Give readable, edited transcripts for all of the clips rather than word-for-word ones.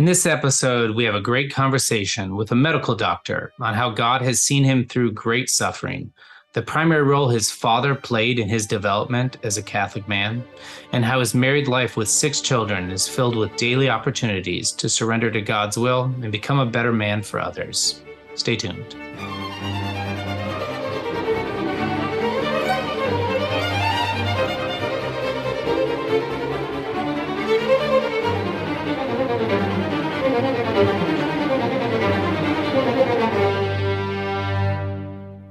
In this episode, we have a great conversation with a medical doctor on how God has seen him through great suffering, the primary role his father played in his development as a Catholic man, and how his married life with 6 children is filled with daily opportunities to surrender to God's will and become a better man for others. Stay tuned.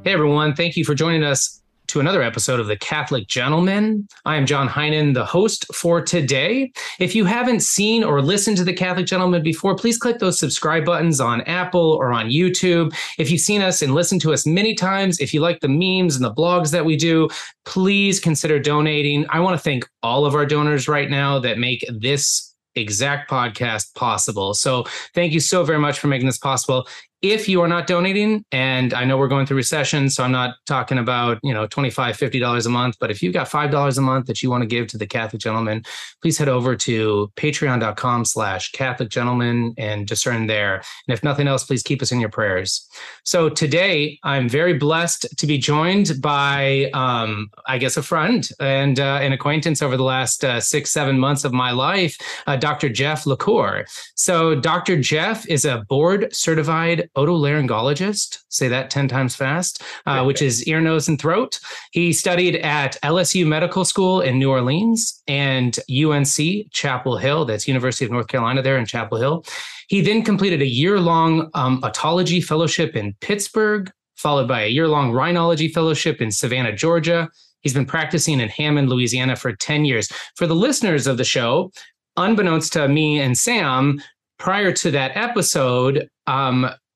Hey, everyone. Thank you for joining us to another episode of The Catholic Gentleman. I am John Heinen, the host for today. If you haven't seen or listened to The Catholic Gentleman before, please click those subscribe buttons on Apple or on YouTube. If you've seen us and listened to us many times, if you like the memes and the blogs that we do, please consider donating. I want to thank all of our donors right now that make this exact podcast possible. So thank you so very much for making this possible. If you are not donating, and I know we're going through recession, so I'm not talking about, $25, $50 a month, but if you've got $5 a month that you want to give to The Catholic Gentleman, please head over to patreon.com/Catholic Gentleman and discern there. And if nothing else, please keep us in your prayers. So today I'm very blessed to be joined by, a friend and an acquaintance over the last 6-7 months of my life, Dr. Jeff LaCour. So Dr. Jeff is a board certified otolaryngologist, say that 10 times fast, which is ear, nose, and throat. He studied at LSU Medical School in New Orleans and UNC-Chapel Hill, that's University of North Carolina there in Chapel Hill. He then completed a year-long Otology fellowship in Pittsburgh, followed by a year-long Rhinology fellowship in Savannah, Georgia. He's been practicing in Hammond, Louisiana for 10 years. For the listeners of the show, unbeknownst to me and Sam, prior to that episode,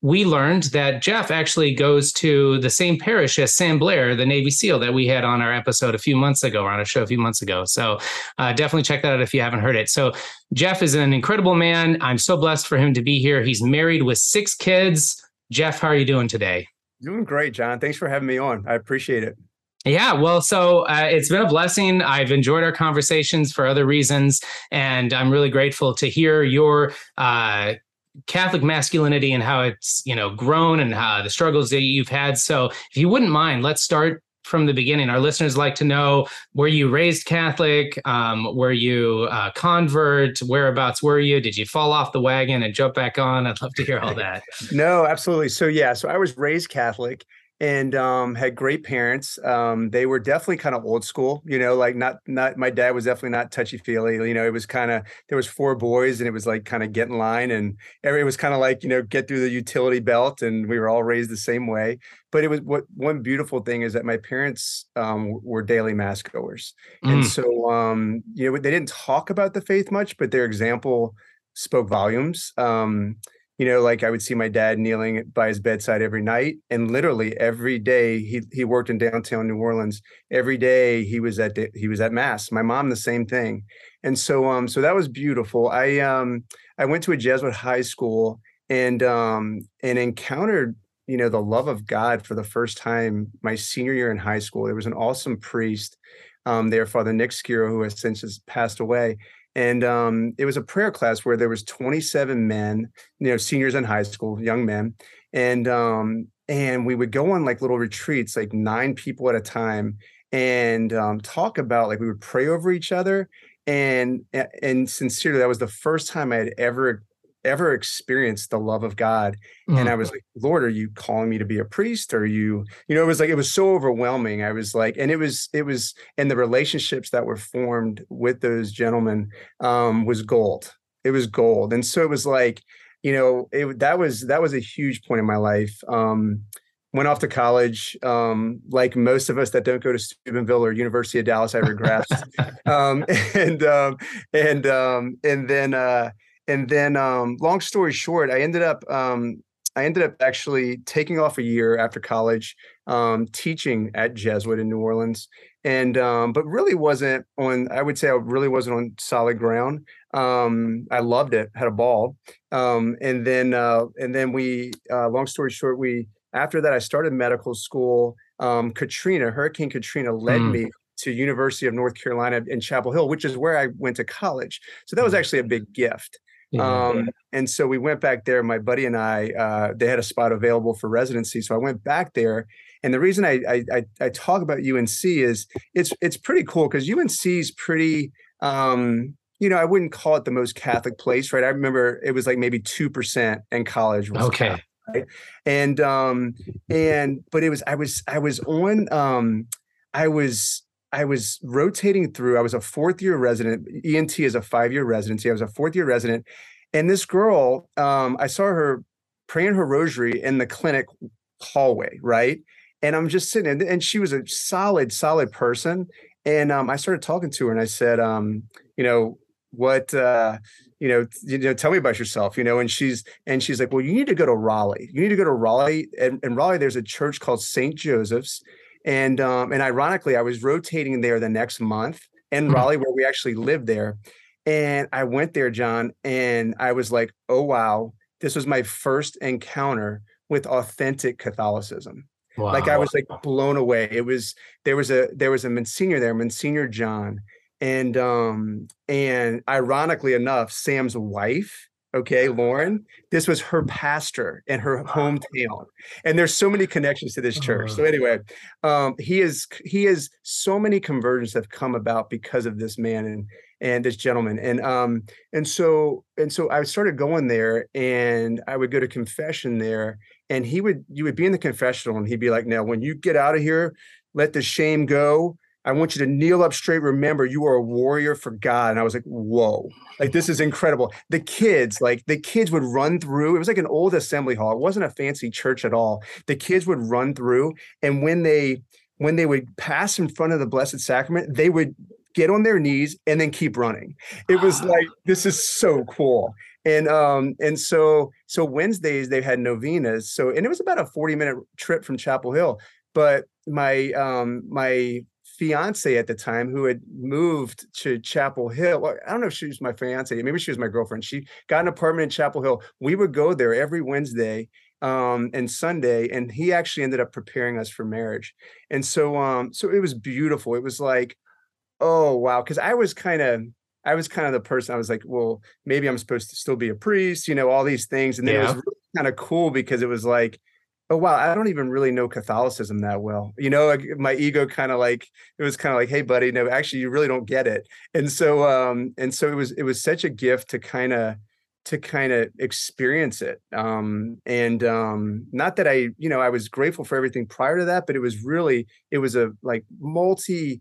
we learned that Jeff actually goes to the same parish as Sam Blair, the Navy SEAL that we had on our episode a few months ago, or on a show a few months ago. So definitely check that out if you haven't heard it. So Jeff is an incredible man. I'm so blessed for him to be here. He's married with 6 kids. Jeff, how are you doing today? Doing great, John. Thanks for having me on. I appreciate it. Yeah, well, so it's been a blessing. I've enjoyed our conversations for other reasons, and I'm really grateful to hear your Catholic masculinity and how it's, grown and how the struggles that you've had. So if you wouldn't mind, let's start from the beginning. Our listeners like to know, were you raised Catholic? Were you a convert? Whereabouts were you? Did you fall off the wagon and jump back on? I'd love to hear all that. No, absolutely. So I was raised Catholic and had great parents. They were definitely kind of old school, not my dad was definitely not touchy-feely. It was kind of, there was 4 boys and it was like kind of get in line, and it was kind of like, get through the utility belt, and we were all raised the same way. But it was one beautiful thing is that my parents were daily mass goers. And so, they didn't talk about the faith much, but their example spoke volumes. I would see my dad kneeling by his bedside every night, and literally every day he worked in downtown New Orleans. Every day he was at mass. My mom, the same thing. And so so that was beautiful. I went to a Jesuit high school and encountered, the love of God for the first time my senior year in high school. There was an awesome priest there, Father Nick Skiro, who has since passed away. And it was a prayer class where there was 27 men, seniors in high school, young men. And we would go on like little retreats, like 9 people at a time, and talk about, like, we would pray over each other. And sincerely, that was the first time I had ever experienced the love of God. Mm-hmm. And I was like, Lord, are you calling me to be a priest? Are you, it was so overwhelming. I was like, and it was, and the relationships that were formed with those gentlemen was gold. It was gold. And so it was like, that was a huge point in my life. Went off to college, like most of us that don't go to Steubenville or University of Dallas, I regressed. And then, long story short, I ended up actually taking off a year after college, teaching at Jesuit in New Orleans, and but really wasn't on. I would say I really wasn't on solid ground. I loved it, had a ball, and then we. Long story short, we after that I started medical school. Hurricane Katrina led me to University of North Carolina in Chapel Hill, which is where I went to college. So that was actually a big gift. Yeah. And so we went back there, my buddy and I, they had a spot available for residency. So I went back there. And the reason I talk about UNC is it's pretty cool because UNC is pretty, you know, I wouldn't call it the most Catholic place, right? I remember it was like maybe 2% in college. Okay. Catholic, right? And, but it was, I was rotating through. I was a fourth-year resident. ENT is a five-year residency. I was a fourth-year resident. And this girl, I saw her praying her rosary in the clinic hallway, right? And I'm just sitting there, and she was a solid person. And I started talking to her, and I said, you know, what, you know, tell me about yourself, you know, and she's like, well, you need to go to Raleigh. You need to go to Raleigh. And in Raleigh, there's a church called St. Joseph's. And ironically, I was rotating there the next month in Raleigh, where we actually lived there. And I went there, John, and I was like, oh, wow, this was my first encounter with authentic Catholicism. Wow. Like I was like blown away. It was, there was a Monsignor there, Monsignor John. And ironically enough, Sam's wife, okay, Lauren, this was her pastor in her hometown. And there's so many connections to this church. So anyway, he is so many conversions have come about because of this man and this gentleman. And so I started going there, and I would go to confession there, and you would be in the confessional, and he'd be like, now, when you get out of here, let the shame go. I want you to kneel up straight. Remember, you are a warrior for God. And I was like, whoa, like this is incredible. The kids would run through. It was like an old assembly hall. It wasn't a fancy church at all. The kids would run through. And when they would pass in front of the Blessed Sacrament, they would get on their knees and then keep running. It was like, this is so cool. And so Wednesdays they had novenas. So, and it was about a 40-minute trip from Chapel Hill, but my fiance at the time, who had moved to Chapel Hill. I don't know if she was my fiance. Maybe she was my girlfriend. She got an apartment in Chapel Hill. We would go there every Wednesday and Sunday, and he actually ended up preparing us for marriage. And so, so it was beautiful. It was like, oh wow, because I was kind of the person. I was like, well, maybe I'm supposed to still be a priest, you know, all these things. And then It was really kind of cool because it was like, oh, wow, I don't even really know Catholicism that well. You know, like my ego kind of like, hey, buddy, no, actually, you really don't get it. And so it was such a gift to kind of experience it. Not that I, you know, I was grateful for everything prior to that, but it was multi-racial.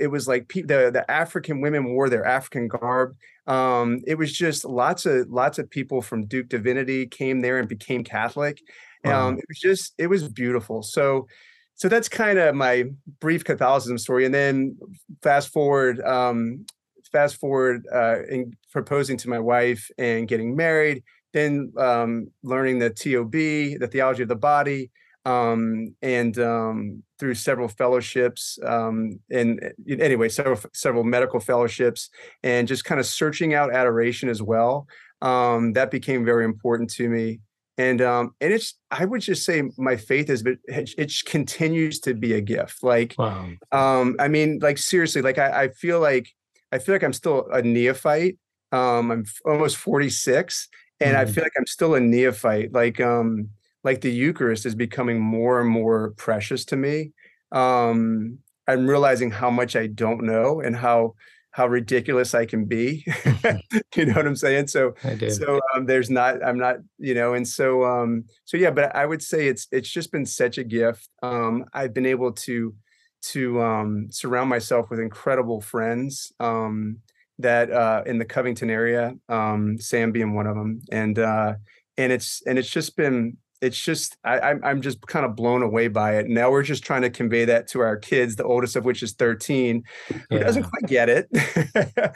It was like the African women wore their African garb. It was just lots of people from Duke Divinity came there and became Catholic. It was beautiful. So that's kind of my brief Catholicism story. And then fast forward, in proposing to my wife and getting married, then learning the TOB, the Theology of the Body, and through several fellowships, several medical fellowships, and just kind of searching out adoration as well. That became very important to me. And it's, I would just say my faith is, but it continues to be a gift. Like, wow. I mean, like, seriously, like, I feel like I'm still a neophyte. I'm almost 46 and I feel like I'm still a neophyte. Like the Eucharist is becoming more and more precious to me. I'm realizing how much I don't know and how ridiculous I can be. You know what I'm saying? So but I would say it's just been such a gift. I've been able to surround myself with incredible friends that in the Covington area, Sam being one of them. I'm just kind of blown away by it. Now we're just trying to convey that to our kids, the oldest of which is 13, who doesn't quite get it. But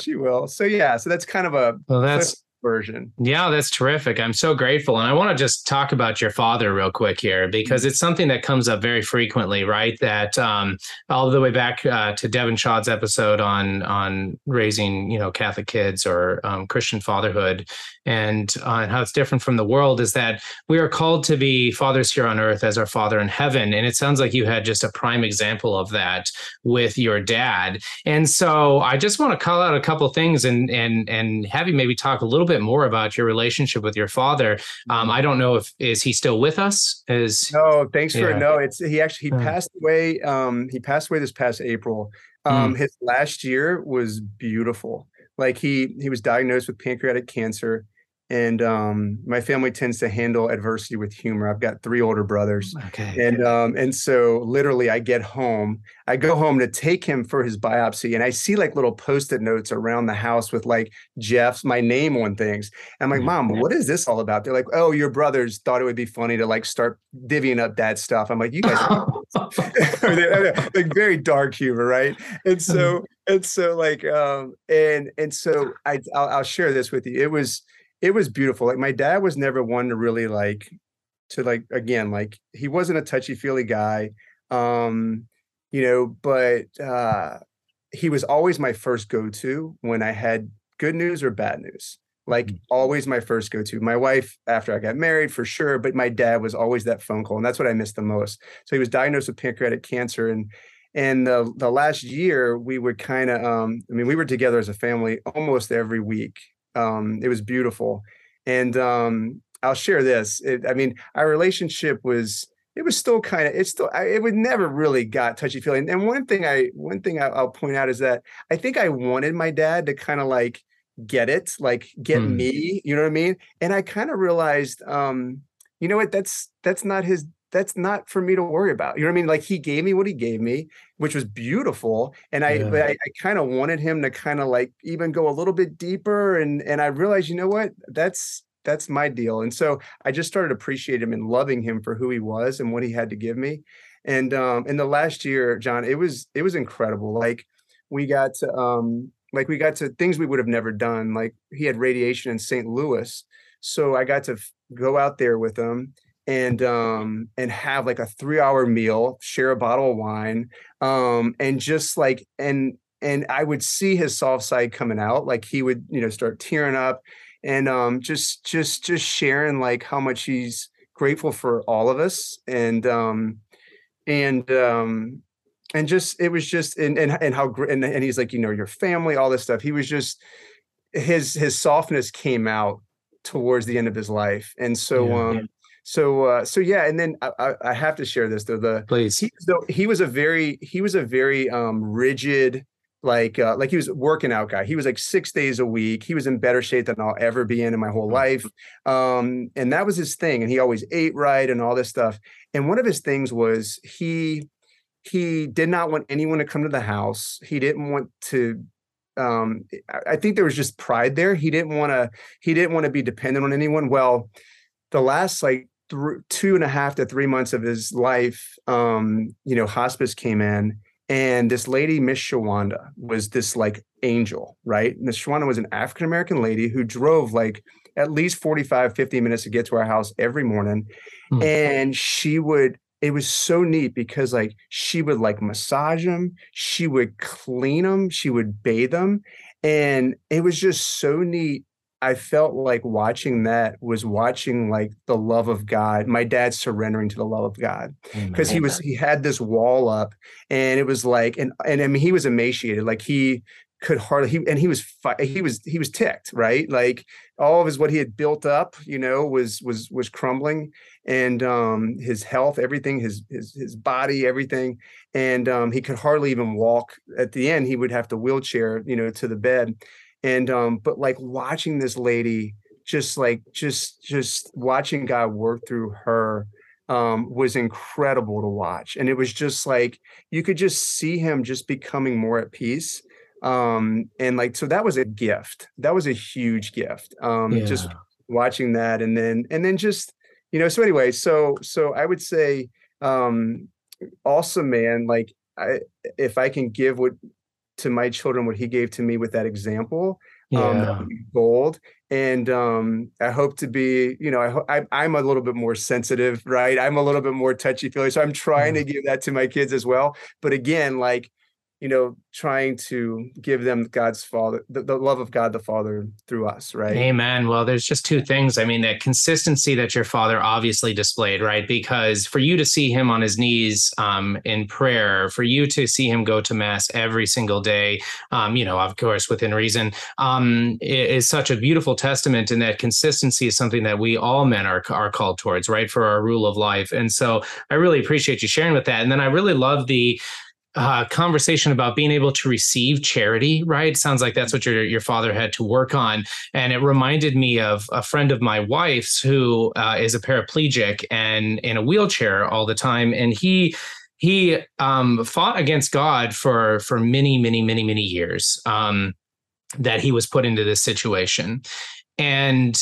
she will. So that's kind of a. Well, that's version. Yeah, that's terrific. I'm so grateful. And I want to just talk about your father real quick here, because it's something that comes up very frequently, right? That all the way back to Devin Shaw's episode on raising, you know, Catholic kids or Christian fatherhood and how it's different from the world, is that we are called to be fathers here on earth as our Father in heaven. And it sounds like you had just a prime example of that with your dad. And so I just want to call out a couple of things and have you maybe talk a little bit more about your relationship with your father. I don't know if, is he still with us? He passed away. He passed away this past April. His last year was beautiful. Like he was diagnosed with pancreatic cancer, and my family tends to handle adversity with humor. I've got three older brothers. Okay. And so literally I go home to take him for his biopsy, and I see like little Post-it notes around the house with like Jeff's, my name on things. And I'm like, Mom, what is this all about? They're like, oh, your brothers thought it would be funny to like start divvying up Dad's stuff. I'm like, you guys are like very dark humor, right? And so I'll share this with you. It was beautiful. Like my dad was never one to really he wasn't a touchy-feely guy, but he was always my first go-to when I had good news or bad news, always my first go-to. My wife, after I got married, for sure, but my dad was always that phone call, and that's what I missed the most. So he was diagnosed with pancreatic cancer, and the last year we would we were together as a family almost every week. It was beautiful. And I'll share this. Our relationship it would never really got touchy feely. And one thing I'll point out is that I think I wanted my dad to kind of like get it, like get me, you know what I mean? And I kind of realized, you know what, that's not for me to worry about. You know what I mean? Like he gave me what he gave me, which was beautiful. And I kind of wanted him to kind of like even go a little bit deeper. And I realized, you know what, that's my deal. And so I just started appreciating him and loving him for who he was and what he had to give me. And in the last year, John, it was incredible. Like we got to things we would have never done. Like he had radiation in St. Louis. So I got to go out there with him and have like a 3-hour meal, share a bottle of wine, and I would see his soft side coming out. Like he would, start tearing up and just sharing like how much he's grateful for all of us. And he's like, your family, all this stuff. He was just, his softness came out towards the end of his life. And so, and then I have to share this though. Please. He was a very rigid, he was a working out guy. He was like 6 days a week. He was in better shape than I'll ever be in my whole life. And that was his thing. And he always ate right and all this stuff. And one of his things was he did not want anyone to come to the house. He didn't want to. I think there was just pride there. He didn't want to be dependent on anyone. Well, the last 2.5 to 3 months of his life, hospice came in, and this lady, Miss Shawanda, was this like angel, right? Miss Shawanda was an African-American lady who drove like at least 45, 50 minutes to get to our house every morning. Mm-hmm. And it was so neat because like she would like massage him, she would clean him, she would bathe him. And it was just so neat. I felt like watching that was watching like the love of God, my dad surrendering to the love of God, because he had this wall up, and it was like, and he was emaciated. Like he could hardly, he was ticked, right? Like all of what he had built up, was crumbling, and his health, everything, his body, everything. And he could hardly even walk. At the end, he would have to wheelchair, to the bed. And, but watching this lady, just watching God work through her, was incredible to watch. And it was just like, you could just see him just becoming more at peace. So that was a gift. That was a huge gift. Just watching that. So I would say, awesome, man, if I can give to my children what he gave to me with that example, That would be gold. And I hope to be, you know, I'm a little bit more sensitive, right? I'm a little bit more touchy-feely. So I'm trying to give that to my kids as well. But again, like, you know, trying to give them God's Father, the love of God the Father through us, right? Amen. Well, there's just two things. I mean, that consistency that your father obviously displayed, right? Because for you to see him on his knees in prayer, for you to see him go to Mass every single day, you know, of course, within reason, is such a beautiful testament. And that consistency is something that we all men are called towards, right? For our rule of life. And so I really appreciate you sharing with that. And then I really love the conversation about being able to receive charity, right? Sounds like that's what your father had to work on. And it reminded me of a friend of my wife's who is a paraplegic and in a wheelchair all the time. And he fought against God for many, many, many, many years that he was put into this situation. And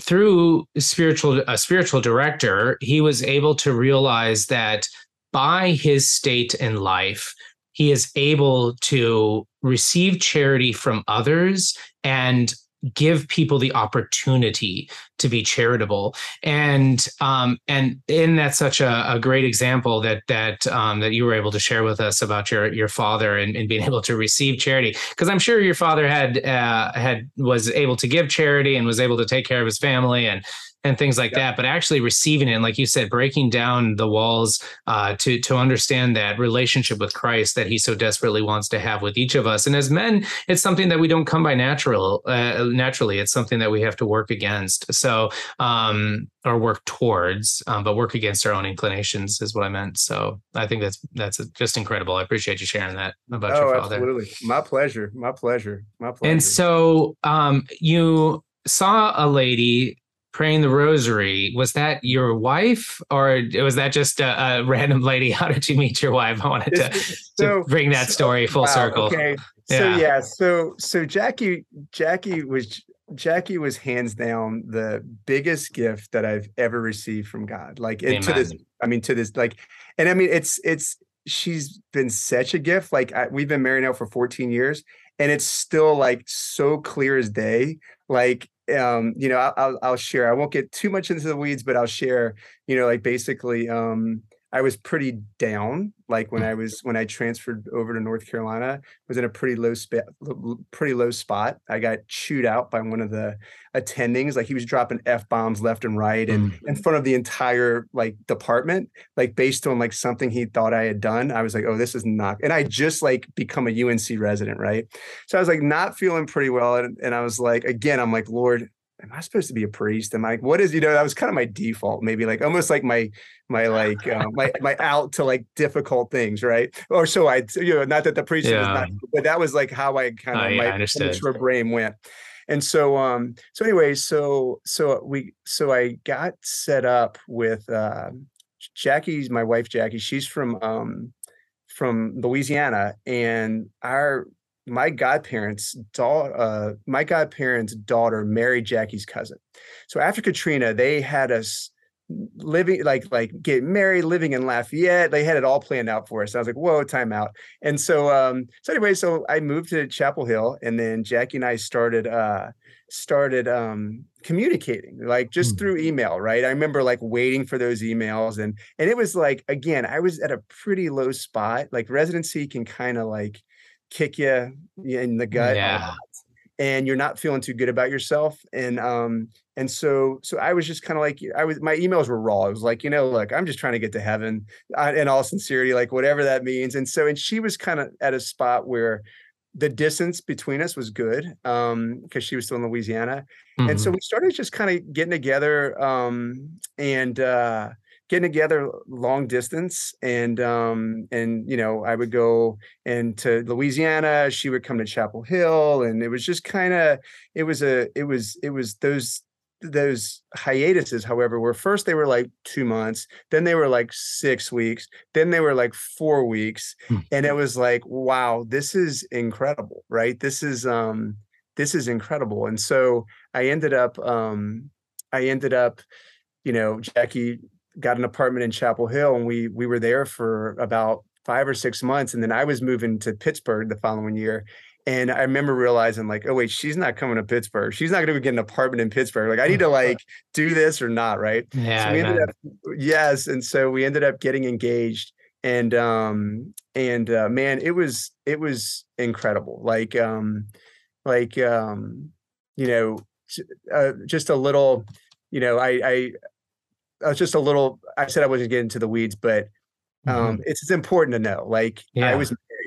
through a spiritual director, he was able to realize that by his state in life, he is able to receive charity from others and give people the opportunity to be charitable. And that's such a great example that you were able to share with us about your father and being able to receive charity, because I'm sure your father was able to give charity and was able to take care of his family and things like that, but actually receiving it, and like you said, breaking down the walls to understand that relationship with Christ that he so desperately wants to have with each of us. And as men, it's something that we don't come by naturally. It's something that we have to work against. So, or work towards, but work against our own inclinations is what I meant. So I think that's just incredible. I appreciate you sharing that about your father. Absolutely. My pleasure. And so you saw a lady praying the rosary. Was that your wife, or was that just a random lady? How did you meet your wife? I wanted to bring that story full circle. Okay. Yeah. So Jackie was hands down the biggest gift that I've ever received from God. Like, and it's she's been such a gift. Like we've been married now for 14 years, and it's still like so clear as day. Like, you know, I'll share, I won't get too much into the weeds, but I'll share, you know, like basically, I was pretty down, like when I transferred over to North Carolina, I was in a pretty low spot. I got chewed out by one of the attendings. Like he was dropping F-bombs left and right and in front of the entire like department, like based on like something he thought I had done. I was like, oh, this is not, and I just like become a UNC resident, right? So I was like not feeling pretty well. And I was like, again, I'm like, Lord, am I supposed to be a priest? Am I, what is, you know, that was kind of my default, maybe like almost like my like my out to like difficult things, right? Or so I, you know, not that the priest was not, but that was like how I kind of my brain went. And so so I got set up with Jackie's, my wife Jackie. She's from Louisiana, and my godparents' daughter married Jackie's cousin. So after Katrina, they had us living, like get married, living in Lafayette. They had it all planned out for us. I was like, whoa, time out. And so, so I moved to Chapel Hill, and then Jackie and I started communicating like just through email, right? I remember like waiting for those emails, and it was like, again, I was at a pretty low spot. Like residency can kind of like kick you in the gut, and you're not feeling too good about yourself. And so I was just kind of like, my emails were raw. It was like, you know, look, I'm just trying to get to heaven in all sincerity, like whatever that means. And so, and she was kind of at a spot where the distance between us was good, because she was still in Louisiana. And so we started just kind of getting together, getting together long distance, and you know, I would go into Louisiana, she would come to Chapel Hill, and it was just kind of, it was those hiatuses. However, were first they were like 2 months, then they were like 6 weeks, then they were like 4 weeks, and it was like, wow, this is incredible, right? This is incredible. And so I ended up, you know, Jackie got an apartment in Chapel Hill, and we were there for about 5 or 6 months. And then I was moving to Pittsburgh the following year. And I remember realizing, like, oh, wait, she's not coming to Pittsburgh. She's not going to get an apartment in Pittsburgh. Like, I need to, like, do this or not, right? Yeah. So we ended up, yes. And so we ended up getting engaged. And, man, it was incredible. I said I wasn't getting into the weeds, but it's important to know, like, yeah.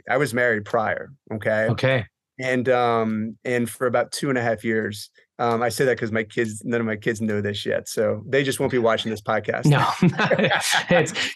I was married prior. Okay. And for about 2.5 years, I say that because none of my kids know this yet. So they just won't be watching this podcast. No,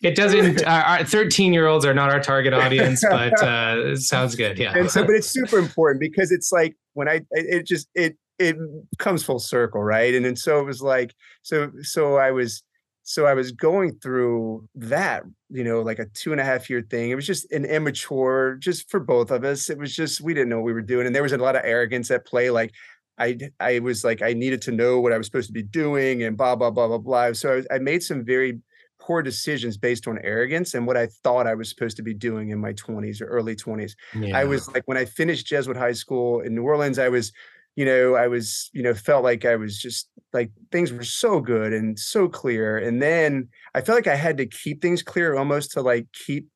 it doesn't. Our 13-year-olds are not our target audience, but it sounds good. Yeah. And so, but it's super important because it's like when it comes full circle. Right. And then, so it was like, so I was going through that, you know, like a 2.5 year thing. It was just an immature, just for both of us. It was just, we didn't know what we were doing. And there was a lot of arrogance at play. Like I was like, I needed to know what I was supposed to be doing and blah, blah, blah, blah, blah. So I made some very poor decisions based on arrogance and what I thought I was supposed to be doing in my 20s or early 20s. Yeah. I was like, when I finished Jesuit high school in New Orleans, I felt like I was just like things were so good and so clear. And then I felt like I had to keep things clear almost to like keep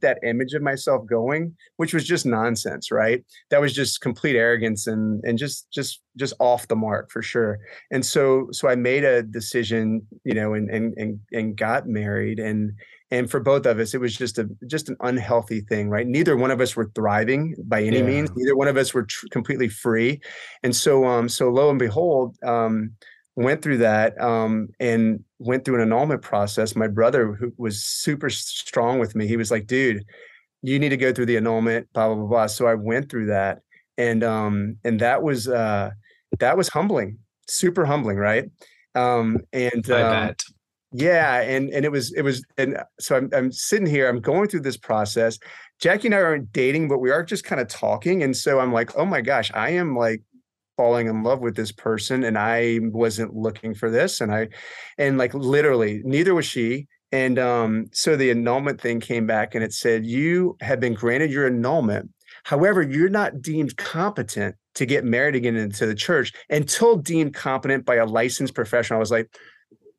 that image of myself going, which was just nonsense, right? That was just complete arrogance and just off the mark for sure. And so I made a decision, you know, and got married. And for both of us, it was just an unhealthy thing, right? Neither one of us were thriving by any means. Neither one of us were completely free. And so lo and behold, went through that and went through an annulment process. My brother, who was super strong with me, he was like, dude, you need to go through the annulment, blah, blah, blah, blah. So I went through that. And that was humbling, super humbling, right? I bet. Yeah. And it was, and so I'm sitting here, I'm going through this process. Jackie and I aren't dating, but we are just kind of talking. And so I'm like, oh my gosh, I am like falling in love with this person. And I wasn't looking for this. And like literally neither was she. And, so the annulment thing came back and it said, you have been granted your annulment. However, you're not deemed competent to get married again into the church until deemed competent by a licensed professional. I was like,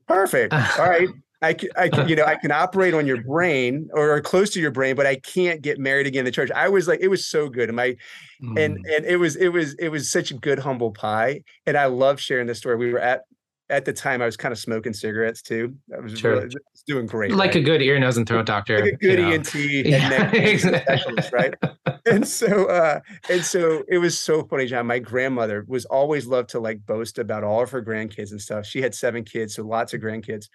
perfect. All right. I can operate on your brain or close to your brain, but I can't get married again in the church. I was like, it was so good. And it was such a good humble pie. And I love sharing this story. We were at the time I was kind of smoking cigarettes too. I was doing great. Like right? A good ear, nose and throat doctor. Like a good ENT and neck specialist, right? And so it was so funny, John. My grandmother was always loved to like boast about all of her grandkids and stuff. She had 7 kids, so lots of grandkids.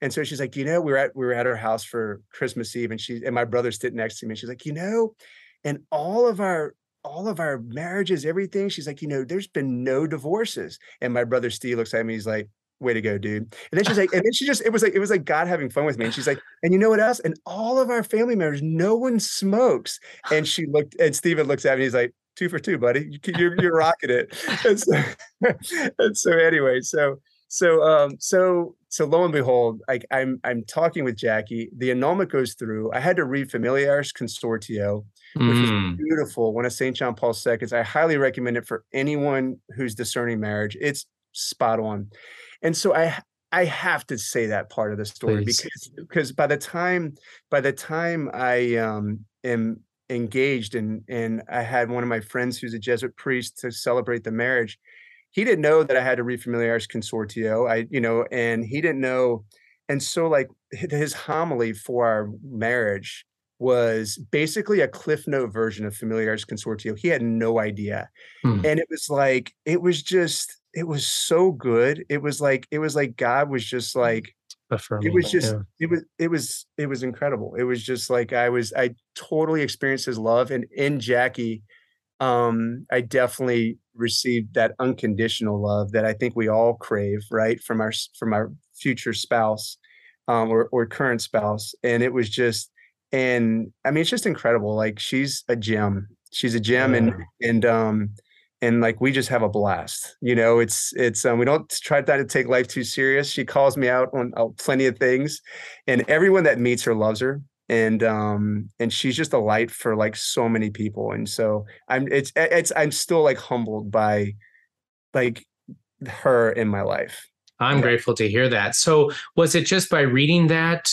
And so she's like, you know, we were at her house for Christmas Eve, and my brother's sitting next to me. And she's like, you know, and all of our marriages, everything, she's like, you know, there's been no divorces. And my brother Steve looks at me, he's like, way to go, dude. And then she's like, and then she just, it was like God having fun with me. And she's like, and you know what else? And all of our family members, no one smokes. And she looked, and Steven looks at me, he's like, 2 for 2, buddy. You're rocking it. So lo and behold, I'm talking with Jackie. The annulment goes through. I had to read Familiaris Consortio, which is beautiful. One of St. John Paul II's. I highly recommend it for anyone who's discerning marriage. It's spot on. And so I have to say that part of the story because by the time I am engaged and I had one of my friends who's a Jesuit priest to celebrate the marriage. He didn't know that I had to read Familiaris Consortio. And he didn't know. And so like his homily for our marriage was basically a Cliff Note version of Familiaris Consortio. He had no idea. And it was like, it was so good. It was like God was just like, it was incredible. It was just like, I totally experienced his love. And in Jackie, I definitely received that unconditional love that I think we all crave, right, from our future spouse or current spouse. And it was just, and I mean, it's just incredible. Like she's a gem, and like we just have a blast. You know, it's we don't try not to take life too serious. She calls me out on plenty of things, and everyone that meets her loves her. And she's just a light for like so many people. And so I'm still like humbled by like her in my life. I'm grateful to hear that. So was it just by reading that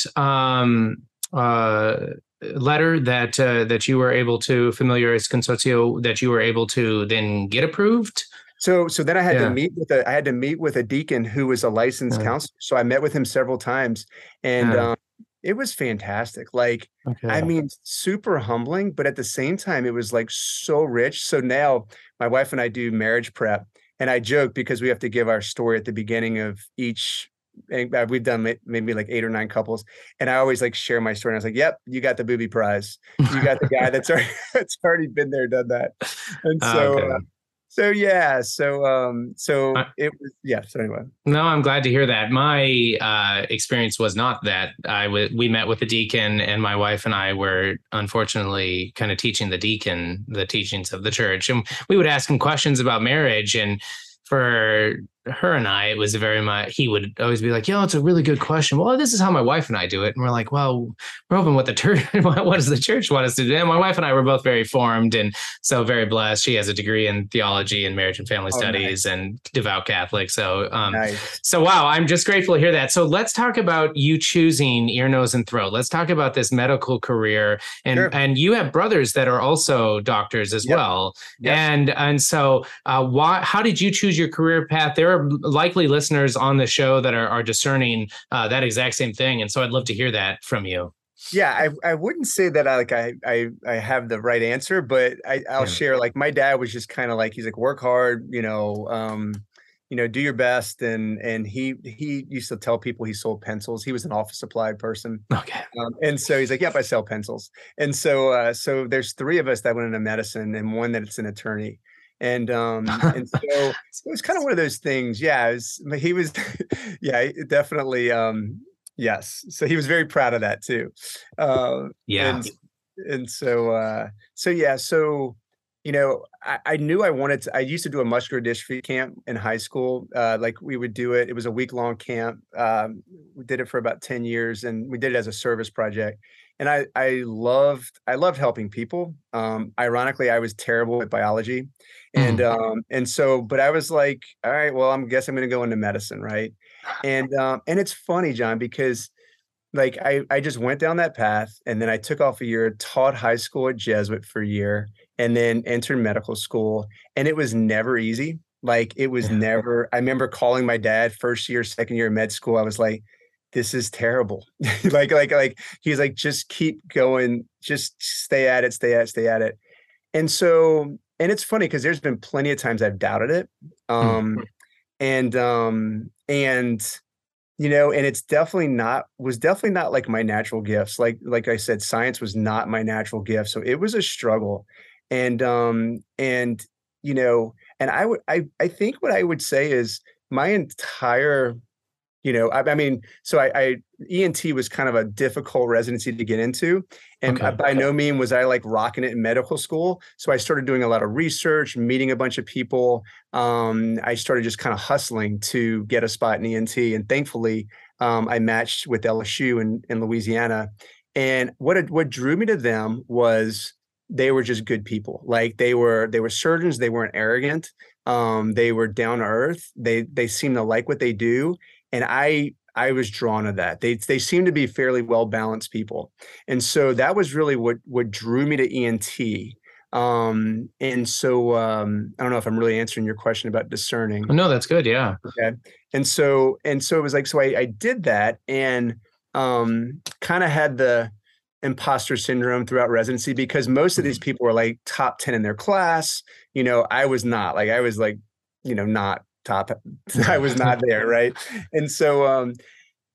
letter that that you were able to Familiaris Consortio that you were able to then get approved? So then I had to meet with a deacon who was a licensed counselor. So I met with him several times, and it was fantastic. Like, I mean, super humbling, but at the same time, it was like so rich. So now my wife and I do marriage prep, and I joke because we have to give our story at the beginning of each. And we've done maybe like 8 or 9 couples, and I always like share my story. And I was like, "Yep, you got the booby prize. You got the guy that's already been there, done that." And so, it was So anyway, no, I'm glad to hear that. My experience was not that. We met with the deacon, and my wife and I were unfortunately kind of teaching the deacon the teachings of the church, and we would ask him questions about marriage and. For her and I, it was very much, he would always be like, yo, it's a really good question. Well, this is how my wife and I do it. And we're like, well, we're hoping what does the church want us to do? And my wife and I were both very formed and so very blessed. She has a degree in theology and marriage and family studies and devout Catholic. So, so wow, I'm just grateful to hear that. So let's talk about you choosing ear, nose, and throat. Let's talk about this medical career. And and you have brothers that are also doctors as well. Yes. And so how did you choose your career path? There are likely listeners on the show that are discerning that exact same thing. And so I'd love to hear that from you. Yeah, I wouldn't say that I have the right answer, but I'll share, like, my dad was just kind of like, he's like, work hard, do your best. And he used to tell people he sold pencils. He was an office supply person. Okay. And so he's like, yep, I sell pencils. And so, so there's 3 of us that went into medicine and one that's an attorney. And so it was kind of one of those things. Yeah, definitely. Yes. So he was very proud of that too. I knew I used to do a muscular dystrophy camp in high school. Like we would do it. It was a week-long camp. We did it for about 10 years and we did it as a service project. And I loved helping people. Ironically, I was terrible at biology. But I was like, all right, well, I guess I'm going to go into medicine. Right. And it's funny, John, because like, I just went down that path and then I took off a year, taught high school at Jesuit for a year and then entered medical school. And it was never easy. Like it was never, I remember calling my dad first year, second year of med school. I was like, this is terrible. like he's like, just keep going, just stay at it. And so, and it's funny because there's been plenty of times I've doubted it. And it's definitely not like my natural gifts. Like I said, science was not my natural gift. So it was a struggle. And I think what I would say is my entire, ENT was kind of a difficult residency to get into. And by no means was I like rocking it in medical school. So I started doing a lot of research, meeting a bunch of people. I started just kind of hustling to get a spot in ENT. And thankfully, I matched with LSU in Louisiana. And what drew me to them was they were just good people. Like they were surgeons. They weren't arrogant. They were down to earth. They seemed to like what they do. And I was drawn to that. They seem to be fairly well-balanced people. And so that was really what drew me to ENT. I don't know if I'm really answering your question about discerning. No, that's good. Yeah. Okay. And so it was like, so I did that and kind of had the imposter syndrome throughout residency because most of these people were like top 10 in their class. I was not like, not. I was not there. Right. And so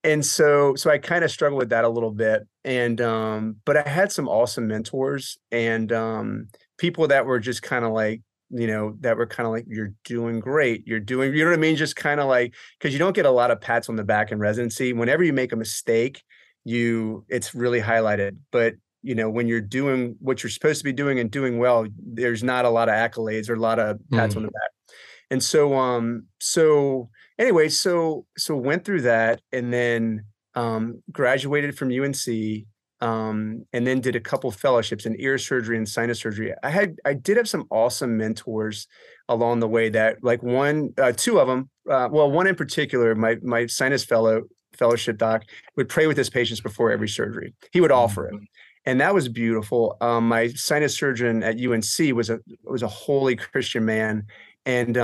I kind of struggled with that a little bit. But I had some awesome mentors and, people that were just kind of like, that were kind of like, you're doing great. You're doing, you know what I mean? Just kind of like, cause you don't get a lot of pats on the back in residency. Whenever you make a mistake, it's really highlighted, but when you're doing what you're supposed to be doing and doing well, there's not a lot of accolades or a lot of pats on the back. And so, went through that and then graduated from UNC, and then did a couple fellowships in ear surgery and sinus surgery. I did have some awesome mentors along the way that, like, one in particular, my sinus fellowship doc would pray with his patients before every surgery. He would offer it. And that was beautiful. My sinus surgeon at UNC was a holy Christian man. And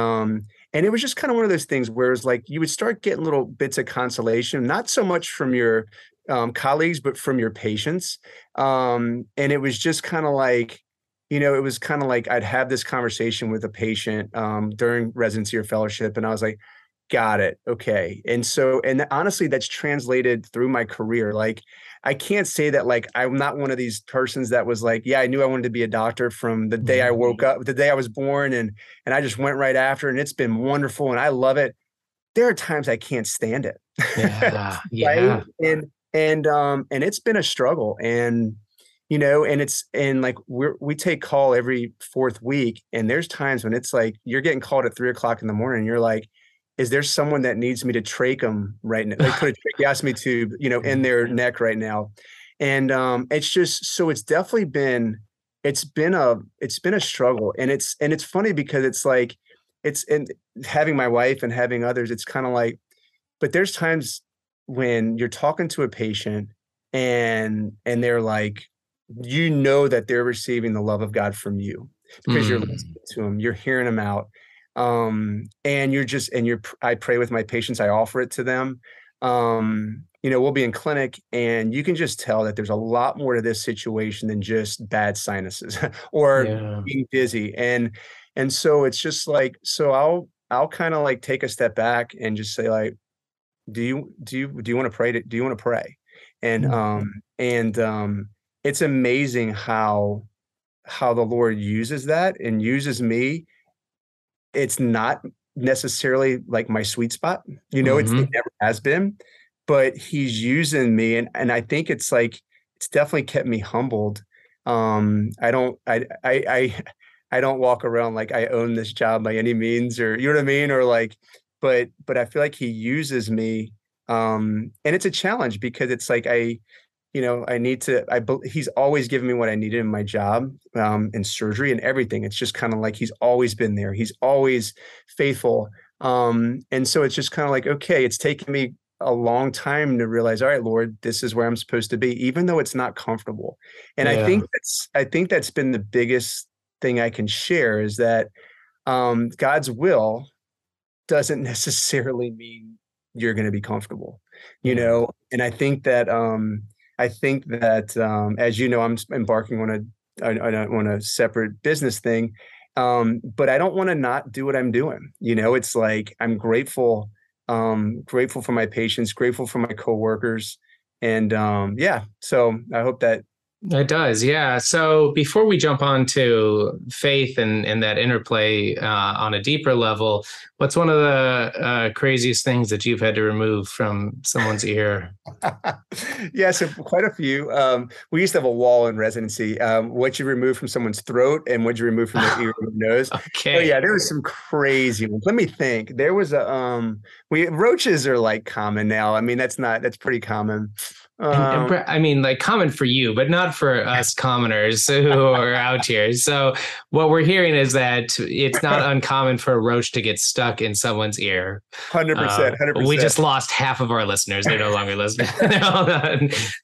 it was just kind of one of those things where it's like you would start getting little bits of consolation, not so much from your colleagues, but from your patients. And it was just kind of like, it was kind of like I'd have this conversation with a patient during residency or fellowship. And I was like, got it. Okay. And honestly, that's translated through my career. Like, I can't say that, like, I'm not one of these persons that was like, yeah, I knew I wanted to be a doctor from the day I woke up, the day I was born, and I just went right after, and it's been wonderful and I love it. There are times I can't stand it. Yeah. Right? And it's been a struggle, and we take call every fourth week, and there's times when it's like, you're getting called at 3:00 in the morning and you're like, is there someone that needs me to trachea right now? They put a tracheostomy tube, in their neck right now. And it's just, so it's definitely been, it's been a struggle. And it's funny because it's like, and having my wife and having others, it's kind of like, but there's times when you're talking to a patient and they're like, that they're receiving the love of God from you because you're listening to them, you're hearing them out. I pray with my patients, I offer it to them. We'll be in clinic and you can just tell that there's a lot more to this situation than just bad sinuses or being busy. And so it's just like, so I'll kind of like take a step back and just say like, do you want to pray? Do you want to pray? And it's amazing how the Lord uses that and uses me. It's not necessarily like my sweet spot, it never has been, but he's using me. And I think it's like, it's definitely kept me humbled. I don't walk around like I own this job by any means, or, Or like, but I feel like he uses me. And it's a challenge because it's like, he's always given me what I needed in my job, in surgery and everything. It's just kind of like, he's always been there. He's always faithful. And so it's just kind of like, okay, it's taken me a long time to realize, all right, Lord, this is where I'm supposed to be, even though it's not comfortable. And I think that's been the biggest thing I can share is that, God's will doesn't necessarily mean you're going to be comfortable, And I think that as I'm embarking on a separate business thing, but I don't want to not do what I'm doing. It's like I'm grateful for my patients, grateful for my coworkers, and so I hope that it does. Yeah. So before we jump on to faith and that interplay on a deeper level, what's one of the craziest things that you've had to remove from someone's ear? Yeah, so quite a few. We used to have a wall in residency. What you remove from someone's throat and what you remove from their ear and nose. Okay. Oh, yeah, there was some crazy ones. Let me think. There was roaches are like common now. I mean, that's pretty common. Common for you, but not for us commoners who are out here. So what we're hearing is that it's not uncommon for a roach to get stuck in someone's ear. 100%. We just lost half of our listeners. They're no longer listening.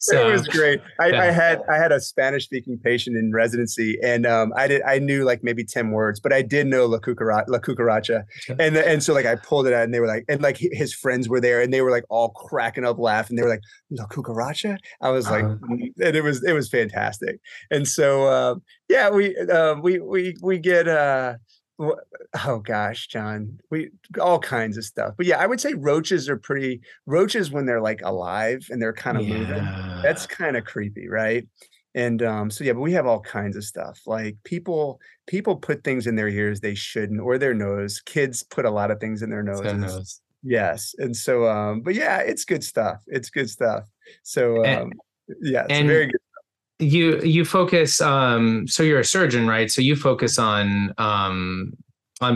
So, it was great. I had a Spanish speaking patient in residency, and I knew like maybe 10 words, but I did know la cucaracha. And so like I pulled it out, and they were like, and like his friends were there, and they were like all cracking up laughing. They were like, la cucaracha. I was like, and it was fantastic. And so, we get, oh gosh, John, we all kinds of stuff. But yeah, I would say roaches when they're like alive and they're kind of moving. That's kind of creepy, right? And but we have all kinds of stuff. Like people put things in their ears they shouldn't, or their nose. Kids put a lot of things in their nose. Yes. And so, it's good stuff. It's good stuff. So, it's very good. You focus, so you're a surgeon, right? So you focus on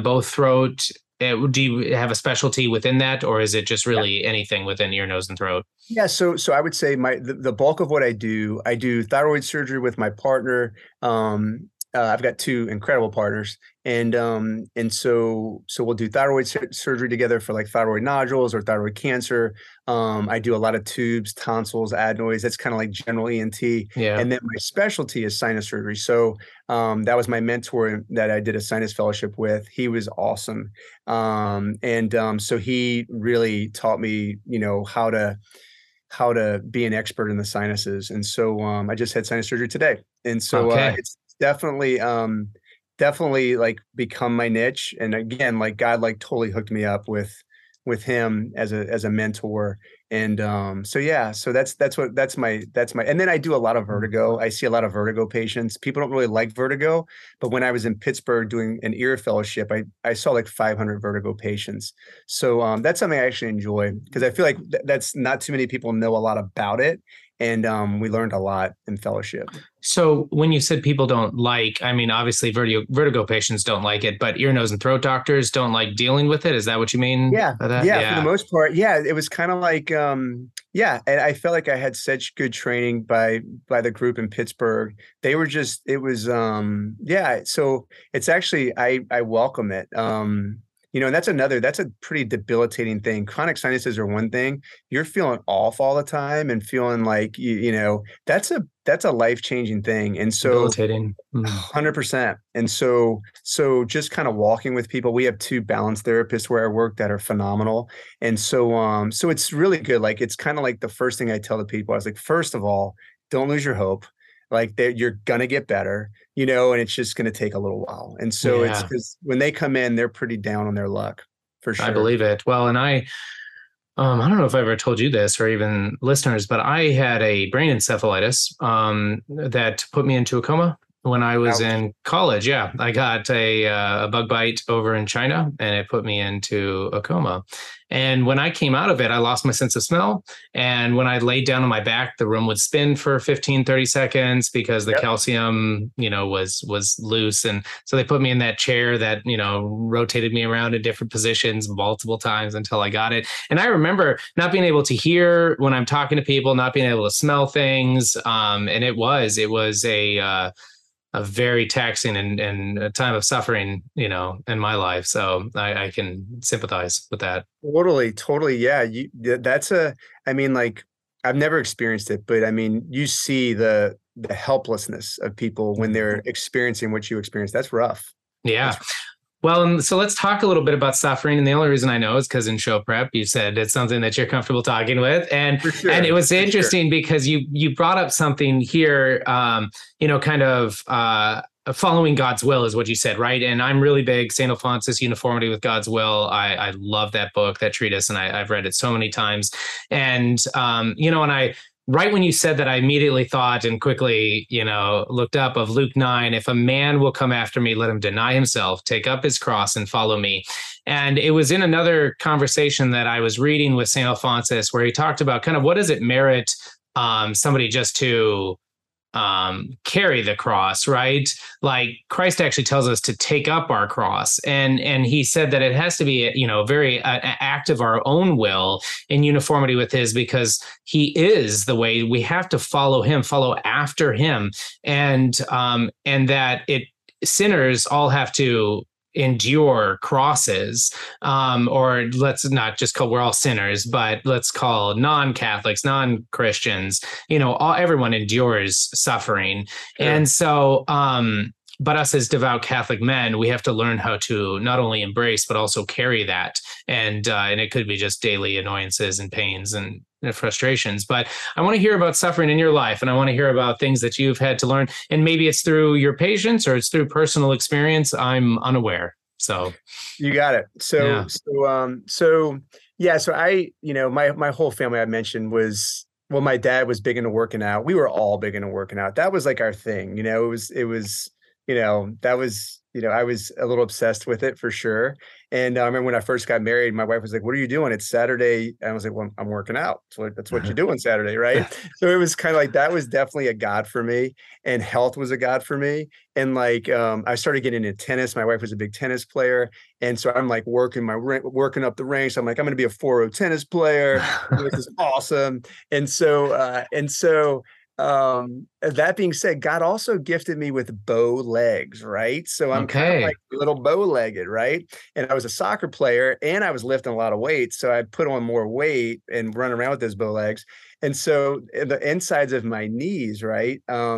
both throat Do you have a specialty within that, or is it just really anything within ear, nose, and throat? Yeah, so I would say the bulk of what I do thyroid surgery with my partner. I've got two incredible partners, and so we'll do thyroid surgery together for like thyroid nodules or thyroid cancer. I do a lot of tubes, tonsils, adenoids. That's kind of like general ENT. Yeah. And then my specialty is sinus surgery. So that was my mentor that I did a sinus fellowship with. He was awesome, so he really taught me, you know, how to be an expert in the sinuses. And so I just had sinus surgery today, and so it's definitely like become my niche. And again, like God, like totally hooked me up with him as a mentor. And, so that's my, and then I do a lot of vertigo. I see a lot of vertigo patients. People don't really like vertigo, but when I was in Pittsburgh doing an ear fellowship, I saw like 500 vertigo patients. So, that's something I actually enjoy, because I feel like that's not too many people know a lot about it. And we learned a lot in fellowship. So when you said people don't like, I mean, obviously vertigo patients don't like it, but ear, nose, and throat doctors don't like dealing with it. Is that what you mean? Yeah. By that? Yeah. For the most part. Yeah. It was kind of like, and I felt like I had such good training by the group in Pittsburgh. They were just, it was, So it's actually, I welcome it. You know, and that's a pretty debilitating thing. Chronic sinuses are one thing. You're feeling off all the time and feeling like, you know, that's a life-changing thing. And so debilitating. 100%. And so just kind of walking with people, we have two balance therapists where I work that are phenomenal. And so, so it's really good. Like, it's kind of like the first thing I tell the people, I was like, first of all, don't lose your hope. Like you're going to get better, you know, and it's just going to take a little while. And so it's because when they come in, they're pretty down on their luck, for sure. I believe it. Well, and I don't know if I ever told you this or even listeners, but I had a brain encephalitis that put me into a coma when I was in college. Yeah, I got a bug bite over in China and it put me into a coma. And when I came out of it, I lost my sense of smell. And when I laid down on my back, the room would spin for 15, 30 seconds because the calcium, you know, was loose. And so they put me in that chair that, you know, rotated me around in different positions multiple times until I got it. And I remember not being able to hear when I'm talking to people, not being able to smell things. And it was a very taxing and a time of suffering, you know, in my life. So I can sympathize with that. Totally. Yeah. I mean, like, I've never experienced it, but I mean, you see the helplessness of people when they're experiencing what you experience. That's rough. Yeah. Well, so let's talk a little bit about suffering. And the only reason I know is because in show prep, you said it's something that you're comfortable talking with. And it was interesting because you brought up something here, you know, kind of following God's will is what you said, right? And I'm really big, St. Alphonsus, Uniformity with God's Will. I love that book, that treatise, and I've read it so many times. And, you know, and right when you said that, I immediately thought and quickly, you know, looked up of Luke 9, if a man will come after me, let him deny himself, take up his cross and follow me. And it was in another conversation that I was reading with St. Alphonsus, where he talked about kind of what does it merit somebody just to carry the cross, right? Like Christ actually tells us to take up our cross. And he said that it has to be, you know, very act of our own will in uniformity with his, because he is the way. We have to follow him, follow after him. And that sinners all have to endure crosses, or let's not just call, we're all sinners, but let's call non-Catholics, non-Christians, you know, everyone endures suffering. Yeah. And so, but us as devout Catholic men, we have to learn how to not only embrace, but also carry that. And it could be just daily annoyances and pains and frustrations, but I want to hear about suffering in your life. And I want to hear about things that you've had to learn, and maybe it's through your patients or it's through personal experience. I'm unaware. So you got it. So I, you know, my whole family I mentioned was, well, my dad was big into working out. We were all big into working out. That was like our thing. You know, it was you know, that was, you know, I was a little obsessed with it for sure. And I remember when I first got married, my wife was like, "What are you doing? It's Saturday." And I was like, "Well, I'm working out. So that's what you do on Saturday, right?" So it was kind of like, that was definitely a God for me, and health was a God for me. And like, I started getting into tennis. My wife was a big tennis player. And so I'm like working up the ranks. I'm like, I'm going to be a 4-0 tennis player. This is awesome. And so, that being said, God also gifted me with bow legs, right? So I'm kind of like a little bow-legged, right? And I was a soccer player, and I was lifting a lot of weight, so I put on more weight and run around with those bow legs. And so the insides of my knees, right? I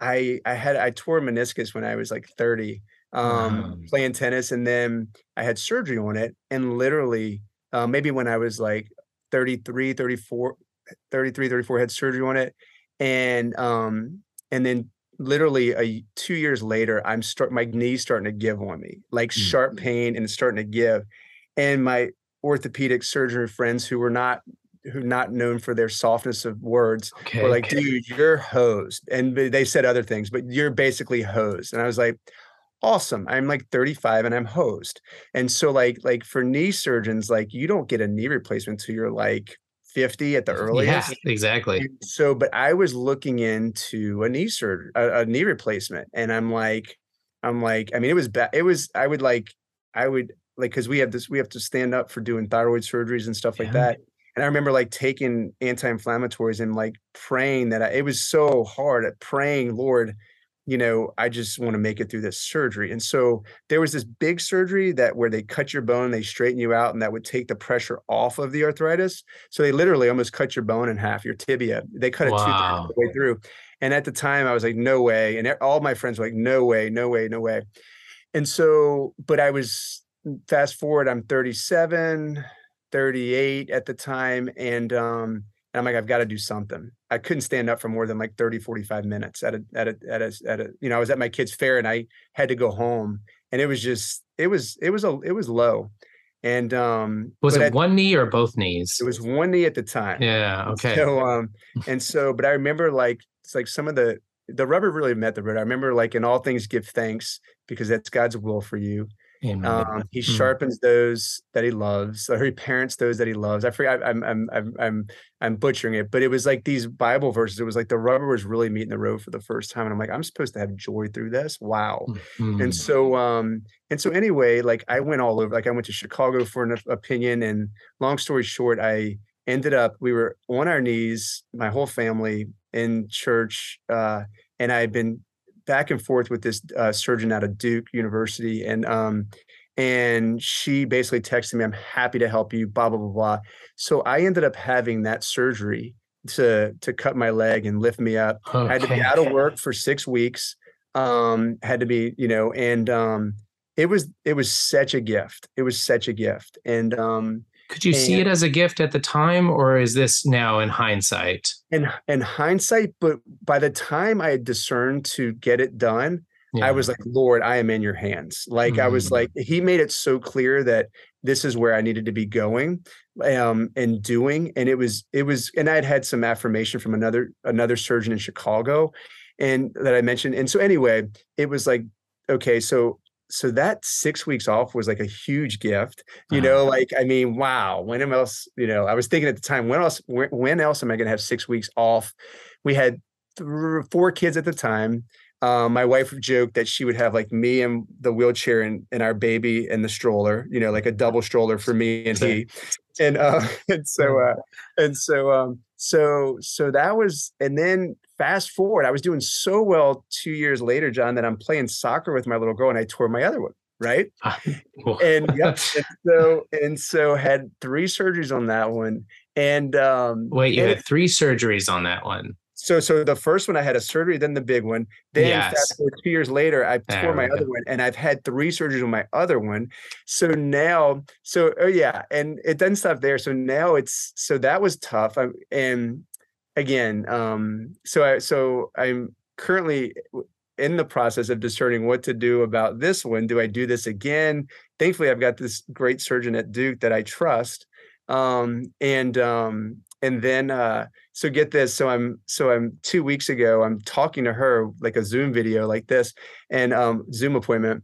tore meniscus when I was like 30, playing tennis, and then I had surgery on it. And literally, maybe when I was like 33, 34, had surgery on it. And then literally 2 years later, my knee's starting to give on me, like sharp pain, and it's starting to give. And my orthopedic surgery friends, who were not known for their softness of words, were like, "Dude, you're hosed." And they said other things, but "You're basically hosed." And I was like, awesome. I'm like 35 and I'm hosed. And so like for knee surgeons, like you don't get a knee replacement till you're like 50 at the earliest. Yeah, exactly. And so, but I was looking into a knee surgery, a knee replacement. And I'm like, I mean, it was bad. I would, cause we have to stand up for doing thyroid surgeries and stuff like that. And I remember like taking anti-inflammatories and like praying that it was so hard at praying, "Lord, you know, I just want to make it through this surgery." And so there was this big surgery where they cut your bone, they straighten you out, and that would take the pressure off of the arthritis. So they literally almost cut your bone in half, your tibia. They cut it two-thirds the way through. And at the time I was like, "No way." And all my friends were like, "No way, no way, no way." And so, but I was, fast forward, I'm 37, 38 at the time. And I'm like, I've got to do something. I couldn't stand up for more than like 30, 45 minutes at a, you know, I was at my kids' fair and I had to go home, and it was just, it was low. And, was it one knee or both knees? It was one knee at the time. Yeah. Okay. So, but I remember like, it's like some of the rubber really met the road. I remember like, "In all things, give thanks, because that's God's will for you." Amen. He sharpens those that he loves, or he parents those that he loves. I forget. I'm butchering it, but it was like these Bible verses. It was like the rubber was really meeting the road for the first time, and I'm like, I'm supposed to have joy through this. Wow. Mm-hmm. And so anyway, like I went all over. Like I went to Chicago for an opinion, and long story short, I ended up. We were on our knees, my whole family in church, and I had been back and forth with this surgeon out of Duke University. And she basically texted me, "I'm happy to help you, blah, blah, blah, blah." So I ended up having that surgery to cut my leg and lift me up. Okay. I had to be out of work for 6 weeks. Had to be, you know, and it was such a gift. It was such a gift. And could you see it as a gift at the time, or is this now in hindsight? In hindsight, but by the time I had discerned to get it done, I was like, "Lord, I am in your hands." Like I was like, he made it so clear that this is where I needed to be going and doing. And it was, and I had had some affirmation from another surgeon in Chicago, and that I mentioned. And so anyway, it was like, okay, so that 6 weeks off was like a huge gift, you know, like, I mean, wow, when else, you know, I was thinking at the time, when else am I going to have 6 weeks off? We had four kids at the time. My wife joked that she would have like me and the wheelchair and our baby and the stroller, you know, like a double stroller for me and he, so that was, and then fast forward, I was doing so well 2 years later, John, that I'm playing soccer with my little girl, and I tore my other one, right? Cool. And yep. And so had three surgeries on that one. And had three surgeries on that one. So the first one I had a surgery, then the big one. Then fast forward 2 years later, I tore my other one, and I've had three surgeries on my other one. So now, and it doesn't stop there. So now so that was tough. So I'm currently in the process of discerning what to do about this one. Do I do this again? Thankfully, I've got this great surgeon at Duke that I trust. And then, so get this. So I'm 2 weeks ago, I'm talking to her like a Zoom video like this and Zoom appointment.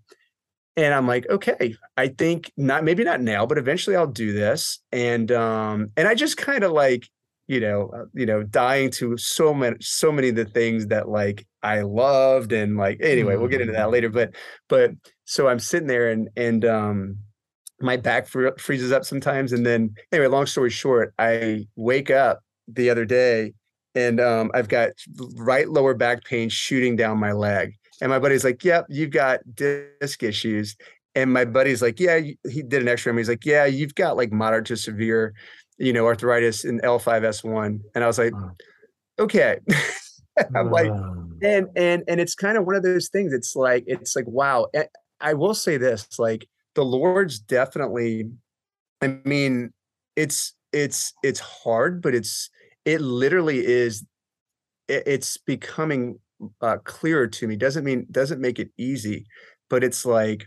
And I'm like, okay, I think maybe not now, but eventually I'll do this. And I just kind of like, dying to so many of the things that like I loved and like, anyway, we'll get into that later. But so I'm sitting there and my back freezes up sometimes. And then anyway, long story short, I wake up the other day and I've got right lower back pain shooting down my leg. And my buddy's like, yep, you've got disc issues. And my buddy's like, yeah, he did an x-ray. And he's like, yeah, you've got like moderate to severe, arthritis in L5S1. And I was like, okay. I'm like, and it's kind of one of those things. It's like, wow. And I will say this, like the Lord's definitely, I mean, it's hard, but it literally is, it's becoming clearer to me. Doesn't make it easy, but it's like,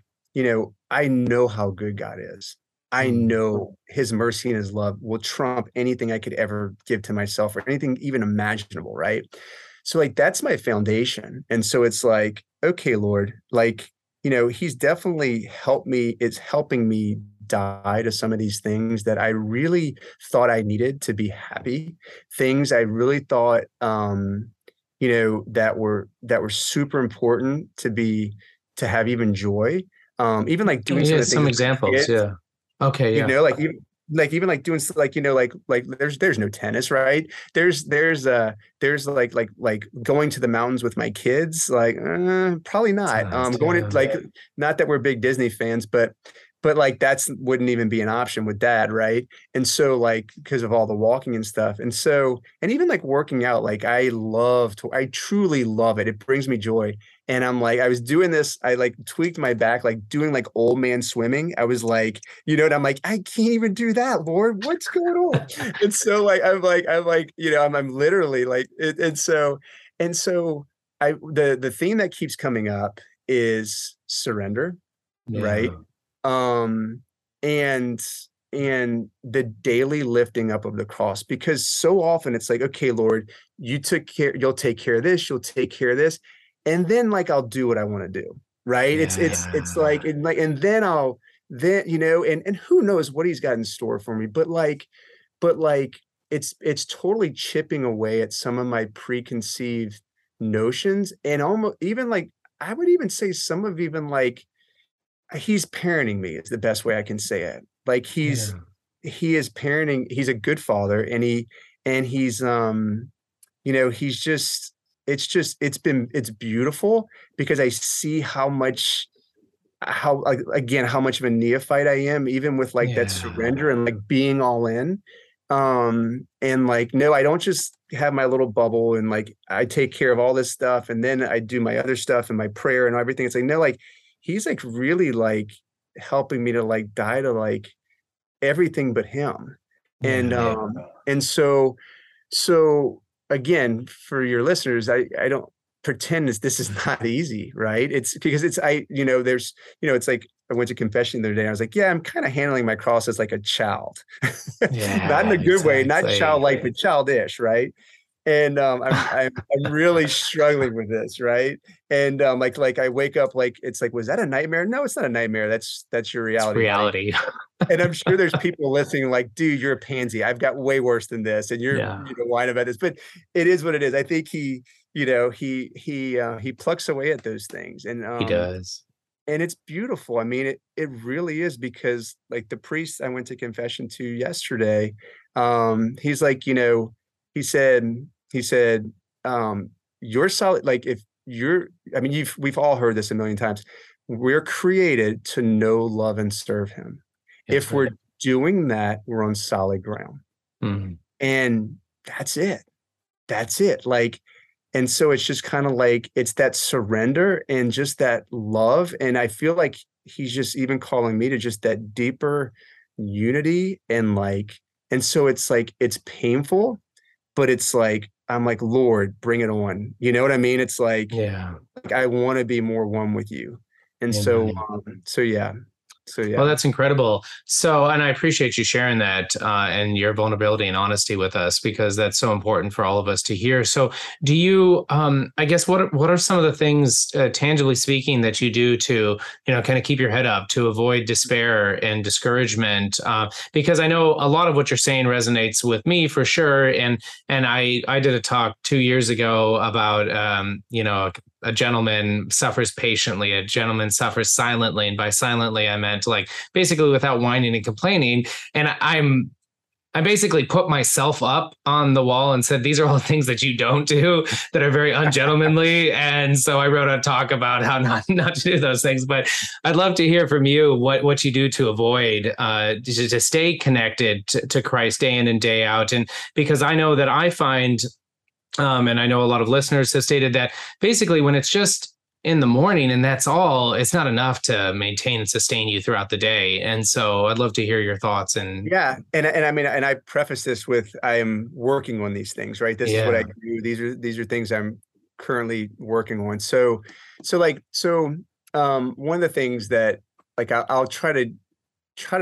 I know how good God is. I know his mercy and his love will trump anything I could ever give to myself or anything even imaginable. Right. So like, that's my foundation. And so it's like, okay, Lord, like, he's definitely helped me. It's helping me die to some of these things that I really thought I needed to be happy, things I really thought, that were super important to have even joy. Even like doing some examples. Yeah. Okay. Yeah. Even doing there's no tennis, right? There's going to the mountains with my kids. Probably not. Nice, not that we're big Disney fans, but like that's wouldn't even be an option with dad. Right. And so like, because of all the walking and stuff. And so, and even like working out, like I truly love it. It brings me joy. And I'm like, I was doing this. I like tweaked my back, like doing like old man swimming. I was like, and I'm like, I can't even do that, Lord. What's going on? And so like, I'm literally like, the theme that keeps coming up is surrender. Yeah. Right. And the daily lifting up of the cross, because so often it's like, okay, Lord, you'll take care of this. You'll take care of this. And then like, I'll do what I want to do. Right. Yeah. And who knows what he's got in store for me, but it's totally chipping away at some of my preconceived notions. And almost even like, I would even say some of even like, he's parenting me is the best way I can say it. Like he is parenting. He's a good father and it's beautiful because I see how much of a neophyte I am, even with that surrender and like being all in. And like, no, I don't just have my little bubble and like, I take care of all this stuff. And then I do my other stuff and my prayer and everything. It's like, no, like he's like really like helping me to like die to like everything but him. And, so again, for your listeners, I don't pretend this is not easy, right? It's because it's like I went to confession the other day and I was like, yeah, I'm kind of handling my cross as like a child, not in a good way, not childlike, but childish, right? And I'm really struggling with this, right? And like I wake up like it's like, was that a nightmare? No, it's not a nightmare. That's your reality. It's reality. Right? And I'm sure there's people listening like, dude, you're a pansy. I've got way worse than this, and you're whining about this. But it is what it is. I think he plucks away at those things, and he does. And it's beautiful. I mean, it really is, because like the priest I went to confession to yesterday, he's like, he said, you're solid. Like we've all heard this a million times. We're created to know, love, and serve him. That's if right. We're doing that, we're on solid ground. Mm-hmm. And that's it. Like, and so it's just kind of like, it's that surrender and just that love. And I feel like he's just even calling me to just that deeper unity. And like, and so it's like, it's painful, but it's like, I'm like, Lord, bring it on. You know what I mean? It's like, I want to be more one with you. And so, So, yeah. Well, that's incredible. So, and I appreciate you sharing that and your vulnerability and honesty with us, because that's so important for all of us to hear. So do you, I guess, what are some of the things, tangibly speaking, that you do to, kind of keep your head up, to avoid despair and discouragement? Because I know a lot of what you're saying resonates with me for sure. And I did a talk 2 years ago about, a gentleman suffers patiently, a gentleman suffers silently. And by silently, I meant like basically without whining and complaining. And I basically put myself up on the wall and said, these are all things that you don't do that are very ungentlemanly. And so I wrote a talk about how not to do those things. But I'd love to hear from you what you do to avoid, to stay connected to Christ day in and day out. And because I know that I find, and I know a lot of listeners have stated that basically when it's just in the morning and that's all, it's not enough to maintain and sustain you throughout the day. And so I'd love to hear your thoughts. And yeah. And I mean, and I preface this with, I am working on these things, right? This is what I do. These are things I'm currently working on. So one of the things that like, I'll try to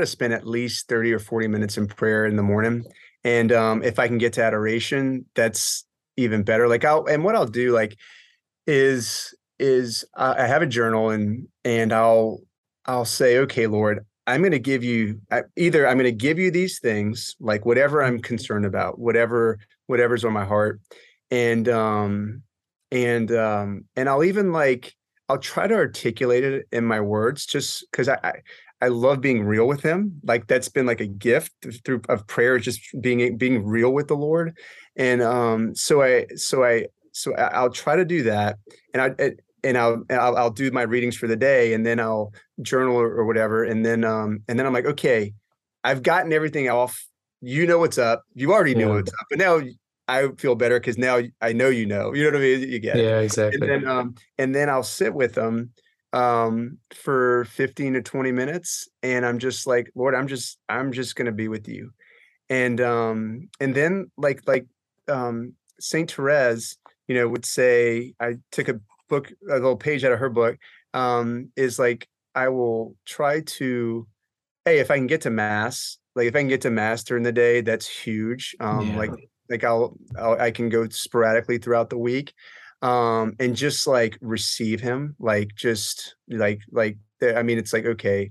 spend at least 30 or 40 minutes in prayer in the morning. And if I can get to adoration, that's even better. Like what I'll do is I have a journal and I'll say, okay, Lord, I'm going to give you these things, like whatever I'm concerned about, whatever's on my heart. And I'll even like, I'll try to articulate it in my words just cause I love being real with him. Like that's been like a gift of prayer, just being real with the Lord. And, so I'll try to do that, and I'll do my readings for the day, and then I'll journal or whatever, and then I'm like, okay, I've gotten everything off. You know what's up. You already know what's up, but now I feel better because now I know you know. You know what I mean? You get it. Yeah, exactly. And then I'll sit with them for 15 to 20 minutes, and I'm just like, Lord, I'm just gonna be with you, and then Saint Therese, would say, I took a little page out of her book, is like, I will try to, hey, if I can get to mass, during the day, that's huge. I can go sporadically throughout the week, and just like receive him, it's like, okay,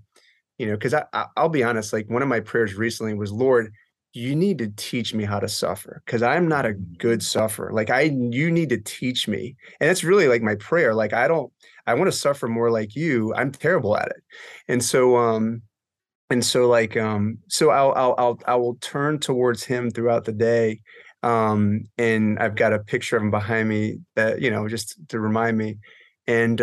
cause I'll be honest, like one of my prayers recently was, Lord, you need to teach me how to suffer because I'm not a good sufferer. You need to teach me. And that's really like my prayer. Like, I want to suffer more like you. I'm terrible at it. And so I will turn towards him throughout the day. And I've got a picture of him behind me that, just to remind me. And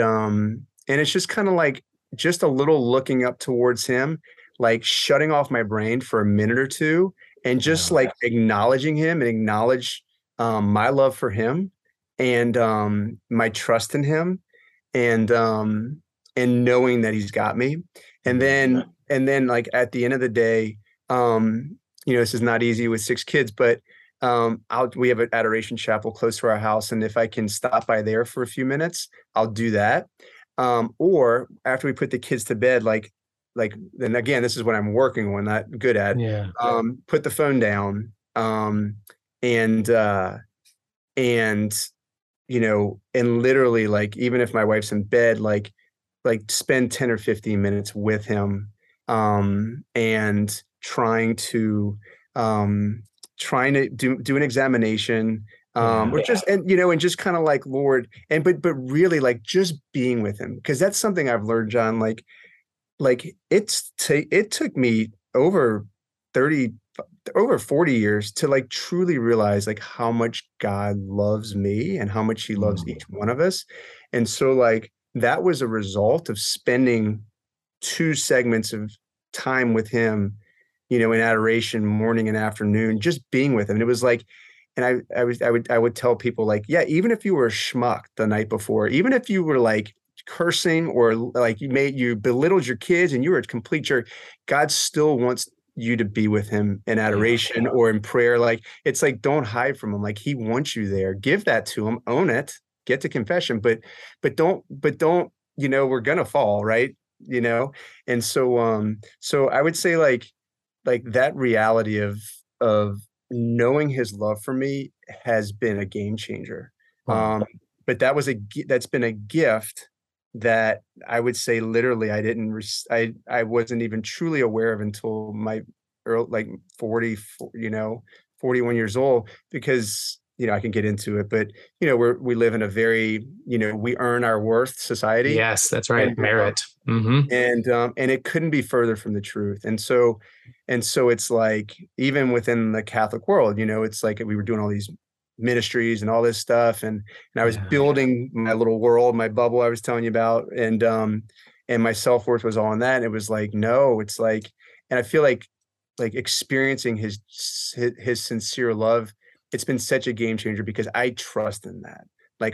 it's just kind of like just a little looking up towards him, like shutting off my brain for a minute or two. And just like acknowledging him and acknowledge my love for him and my trust in him and knowing that he's got me. And then like at the end of the day, this is not easy with 6 kids, but we have an adoration chapel close to our house. And if I can stop by there for a few minutes, I'll do that. Or after we put the kids to bed, and again, this is what I'm working on, not good at, put the phone down. And literally like, even if my wife's in bed, like spend 10 or 15 minutes with him, and trying to do an examination, just kind of like, Lord, but really like just being with him. Cause that's something I've learned, John, it took me over 40 years to like truly realize like how much God loves me and how much he loves each one of us. And so like that was a result of spending 2 segments of time with him, in adoration, morning and afternoon, just being with him. And it was like, and I would tell people like, yeah, even if you were schmuck the night before, even if you were like cursing or like you belittled your kids and you were a complete jerk, God still wants you to be with him in adoration or in prayer. Like, it's like, don't hide from him. Like he wants you there, give that to him, own it, get to confession, but don't, we're going to fall. Right. you know? And so, so I would say like that reality of knowing his love for me has been a game changer. Wow. But that was that's been a gift that I would say literally I wasn't even truly aware of until my early, 41 years old, because, you know, I can get into it, but, you know, we live in a very, you know, we earn our worth society. Yes, that's right. And merit. Mm-hmm. And it couldn't be further from the truth. And so it's like, even within the Catholic world, you know, it's like, we were doing all these ministries and all this stuff. And I was building my little world, my bubble I was telling you about. And my self-worth was all in that. And it was like, no, it's like, and I feel like experiencing his sincere love, it's been such a game changer because I trust in that.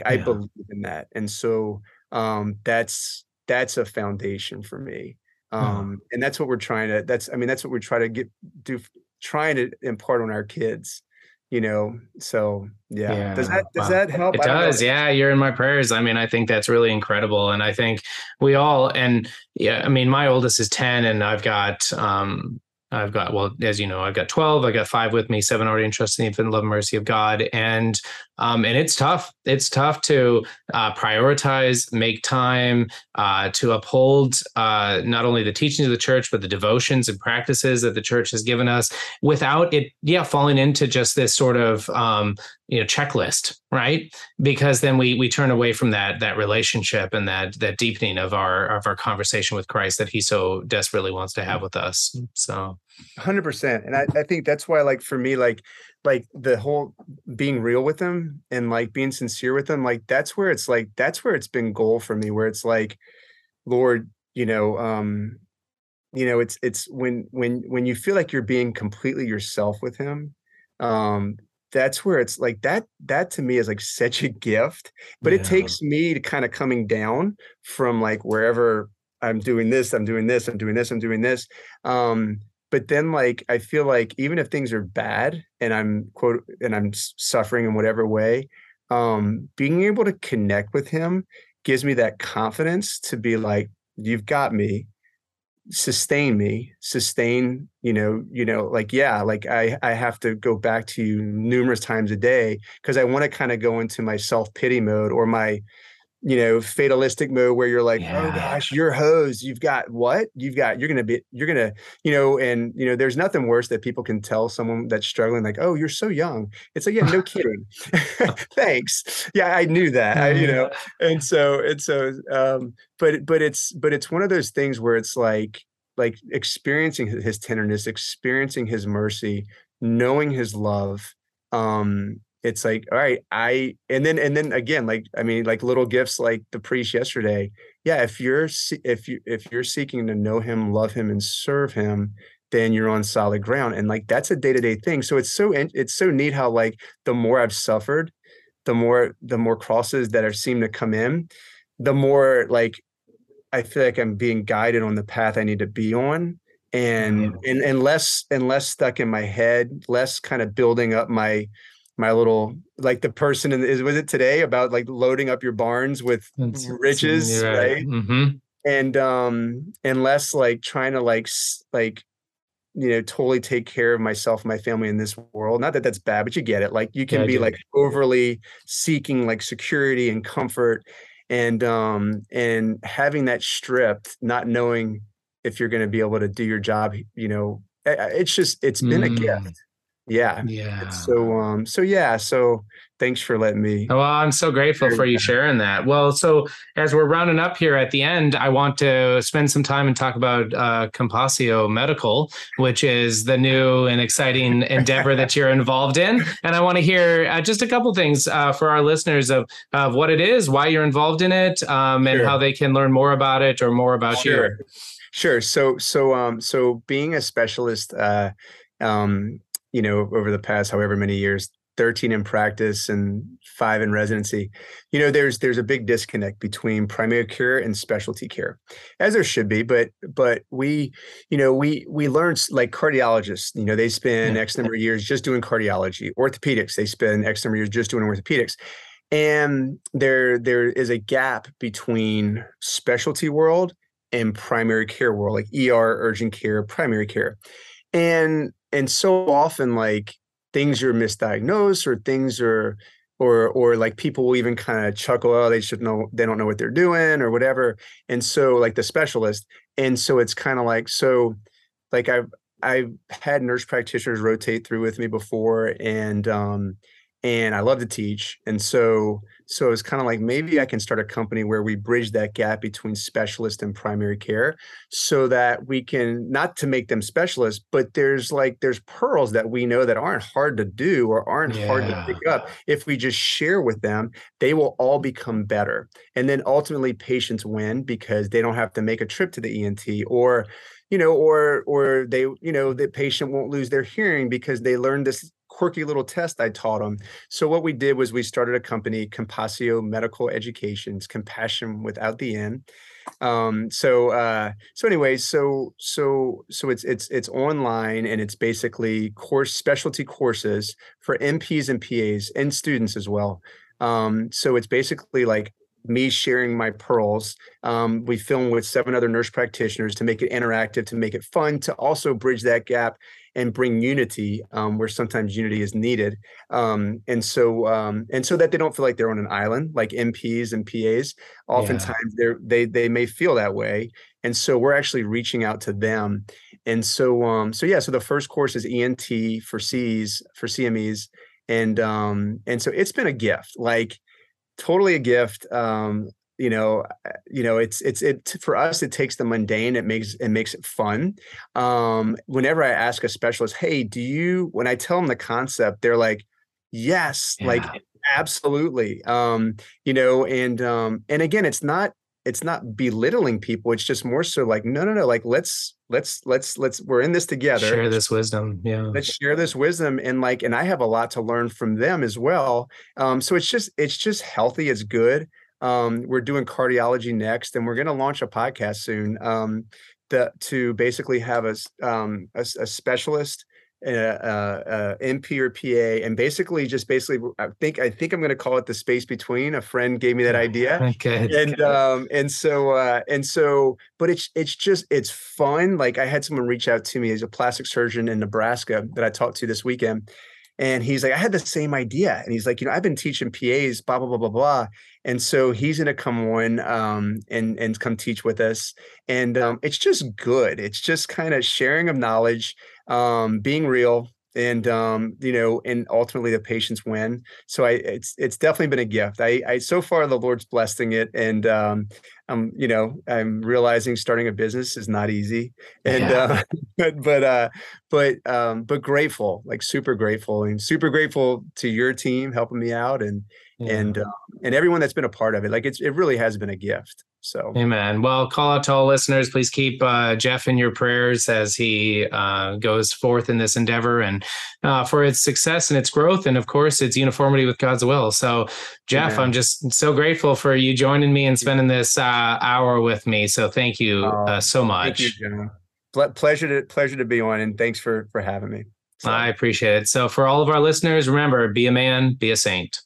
I believe in that. And so that's a foundation for me. And that's what we're trying to, that's what we try to trying to impart on our kids. You know, so yeah. Does that help? It does. Yeah. You're in my prayers. I mean, I think that's really incredible. And I think we all, and yeah, I mean, my oldest is 10 and I've got 12, I got 5 with me, 7 already entrusted in the infinite love and mercy of God. And it's tough. It's tough to prioritize, make time to uphold not only the teachings of the church, but the devotions and practices that the church has given us without it. Yeah. Falling into just this sort of, checklist, right? Because then we turn away from that relationship and that deepening of our conversation with Christ that he so desperately wants to have with us. So 100%. And I think that's why, for me, the whole being real with them and being sincere with them, that's where it's been goal for me, where it's like, Lord, it's when you feel like you're being completely yourself with him, that's where it's that to me is such a gift, but it takes me to kind of coming down from wherever I'm doing this. But then I feel even if things are bad and I'm suffering in whatever way, being able to connect with him gives me that confidence to be you've got me. Sustain me, I have to go back to you numerous times a day because I want to kind of go into my self-pity mode or my, fatalistic mode where you're oh gosh, you're hosed. You're going to, there's nothing worse that people can tell someone that's struggling. Oh, you're so young. It's yeah, no kidding. Thanks. Yeah. I knew that, but it's one of those things where it's like experiencing his tenderness, experiencing his mercy, knowing his love, it's all right. And then again, little gifts, the priest yesterday. Yeah. If you're seeking to know him, love him and serve him, then you're on solid ground. And that's a day-to-day thing. So it's so neat how the more I've suffered, the more crosses that have seemed to come in, the more I feel like I'm being guided on the path I need to be on. And less stuck in my head, less kind of building up my little, the person was it today about loading up your barns with riches, right? Mm-hmm. And less trying to totally take care of myself, my family in this world. Not that that's bad, but you get it. You can be overly seeking security and comfort, and having that stripped, not knowing if you're going to be able to do your job. It's been a gift. Yeah. Yeah. So thanks for letting me. Well, I'm so grateful for you sharing that. Well, so as we're rounding up here at the end, I want to spend some time and talk about Compasio Medical, which is the new and exciting endeavor that you're involved in. And I want to hear just a couple things for our listeners of what it is, why you're involved in it, and how they can learn more about it or more about you. Sure. So being a specialist, over the past however many years, 13 in practice and 5 in residency, there's a big disconnect between primary care and specialty care, as there should be. But we learned, cardiologists, they spend X number of years just doing cardiology. Orthopedics, they spend X number of years just doing orthopedics. And there is a gap between specialty world in primary care world, like ER, urgent care, primary care. And so often, like, things are misdiagnosed or things are, or like people will even kind of chuckle, oh, they should know, they don't know what they're doing or whatever. And so, like, the specialist. And so it's kind of like, so like I've had nurse practitioners rotate through with me before, and I love to teach. And so it's kind of like, maybe I can start a company where we bridge that gap between specialist and primary care so that we can, not to make them specialists, but there's pearls that we know that aren't hard to do or aren't hard to pick up. If we just share with them, they will all become better. And then ultimately patients win because they don't have to make a trip to the ENT, or, you know, or they, you know, the patient won't lose their hearing because they learned this quirky little test I taught them. So what we did was we started a company, Compasio Medical Educations, compassion without the N. So it's online, and it's basically specialty courses for MPs and PAs and students as well. So it's basically like me sharing my pearls. We film with 7 other nurse practitioners to make it interactive, to make it fun, to also bridge that gap and bring unity where sometimes unity is needed. And so that they don't feel like they're on an island, like MPs and PAs. Oftentimes they may feel that way. And so we're actually reaching out to them. And so, so the first course is ENT for CMEs. And so it's been a gift, like totally a gift. It's for us, it takes the mundane. It makes it fun. Whenever I ask a specialist, hey, when I tell them the concept, they're like, yes, like absolutely. And again, it's not belittling people. It's just more so like, no. Like, let's we're in this together. Share this wisdom. Yeah. Let's share this wisdom. And I have a lot to learn from them as well. So it's just healthy. It's good. We're doing cardiology next, and we're going to launch a podcast soon to basically have a specialist, MP or PA, and basically I think I'm going to call it the space between. A friend gave me that idea. Okay. But it's fun. Like, I had someone reach out to me as a plastic surgeon in Nebraska that I talked to this weekend. And he's like, I had the same idea. And he's like, you know, I've been teaching PAs, blah, blah, blah, blah, blah. And so he's going to come on and come teach with us. And it's just good. It's just kind of sharing of knowledge, being real, and ultimately the patients win. So it's definitely been a gift. I so far the Lord's blessing it. And I'm realizing starting a business is not easy. And but grateful, like super grateful to your team helping me out and everyone that's been a part of it. Like, it really has been a gift. So, amen. Well, call out to all listeners. Please keep Jeff in your prayers as he goes forth in this endeavor and for its success and its growth. And of course, its uniformity with God's will. So, Jeff, amen. I'm just so grateful for you joining me and spending this hour with me. So thank you so much. Thank you, Jenna. Pleasure to be on. And thanks for having me. So. I appreciate it. So for all of our listeners, remember, be a man, be a saint.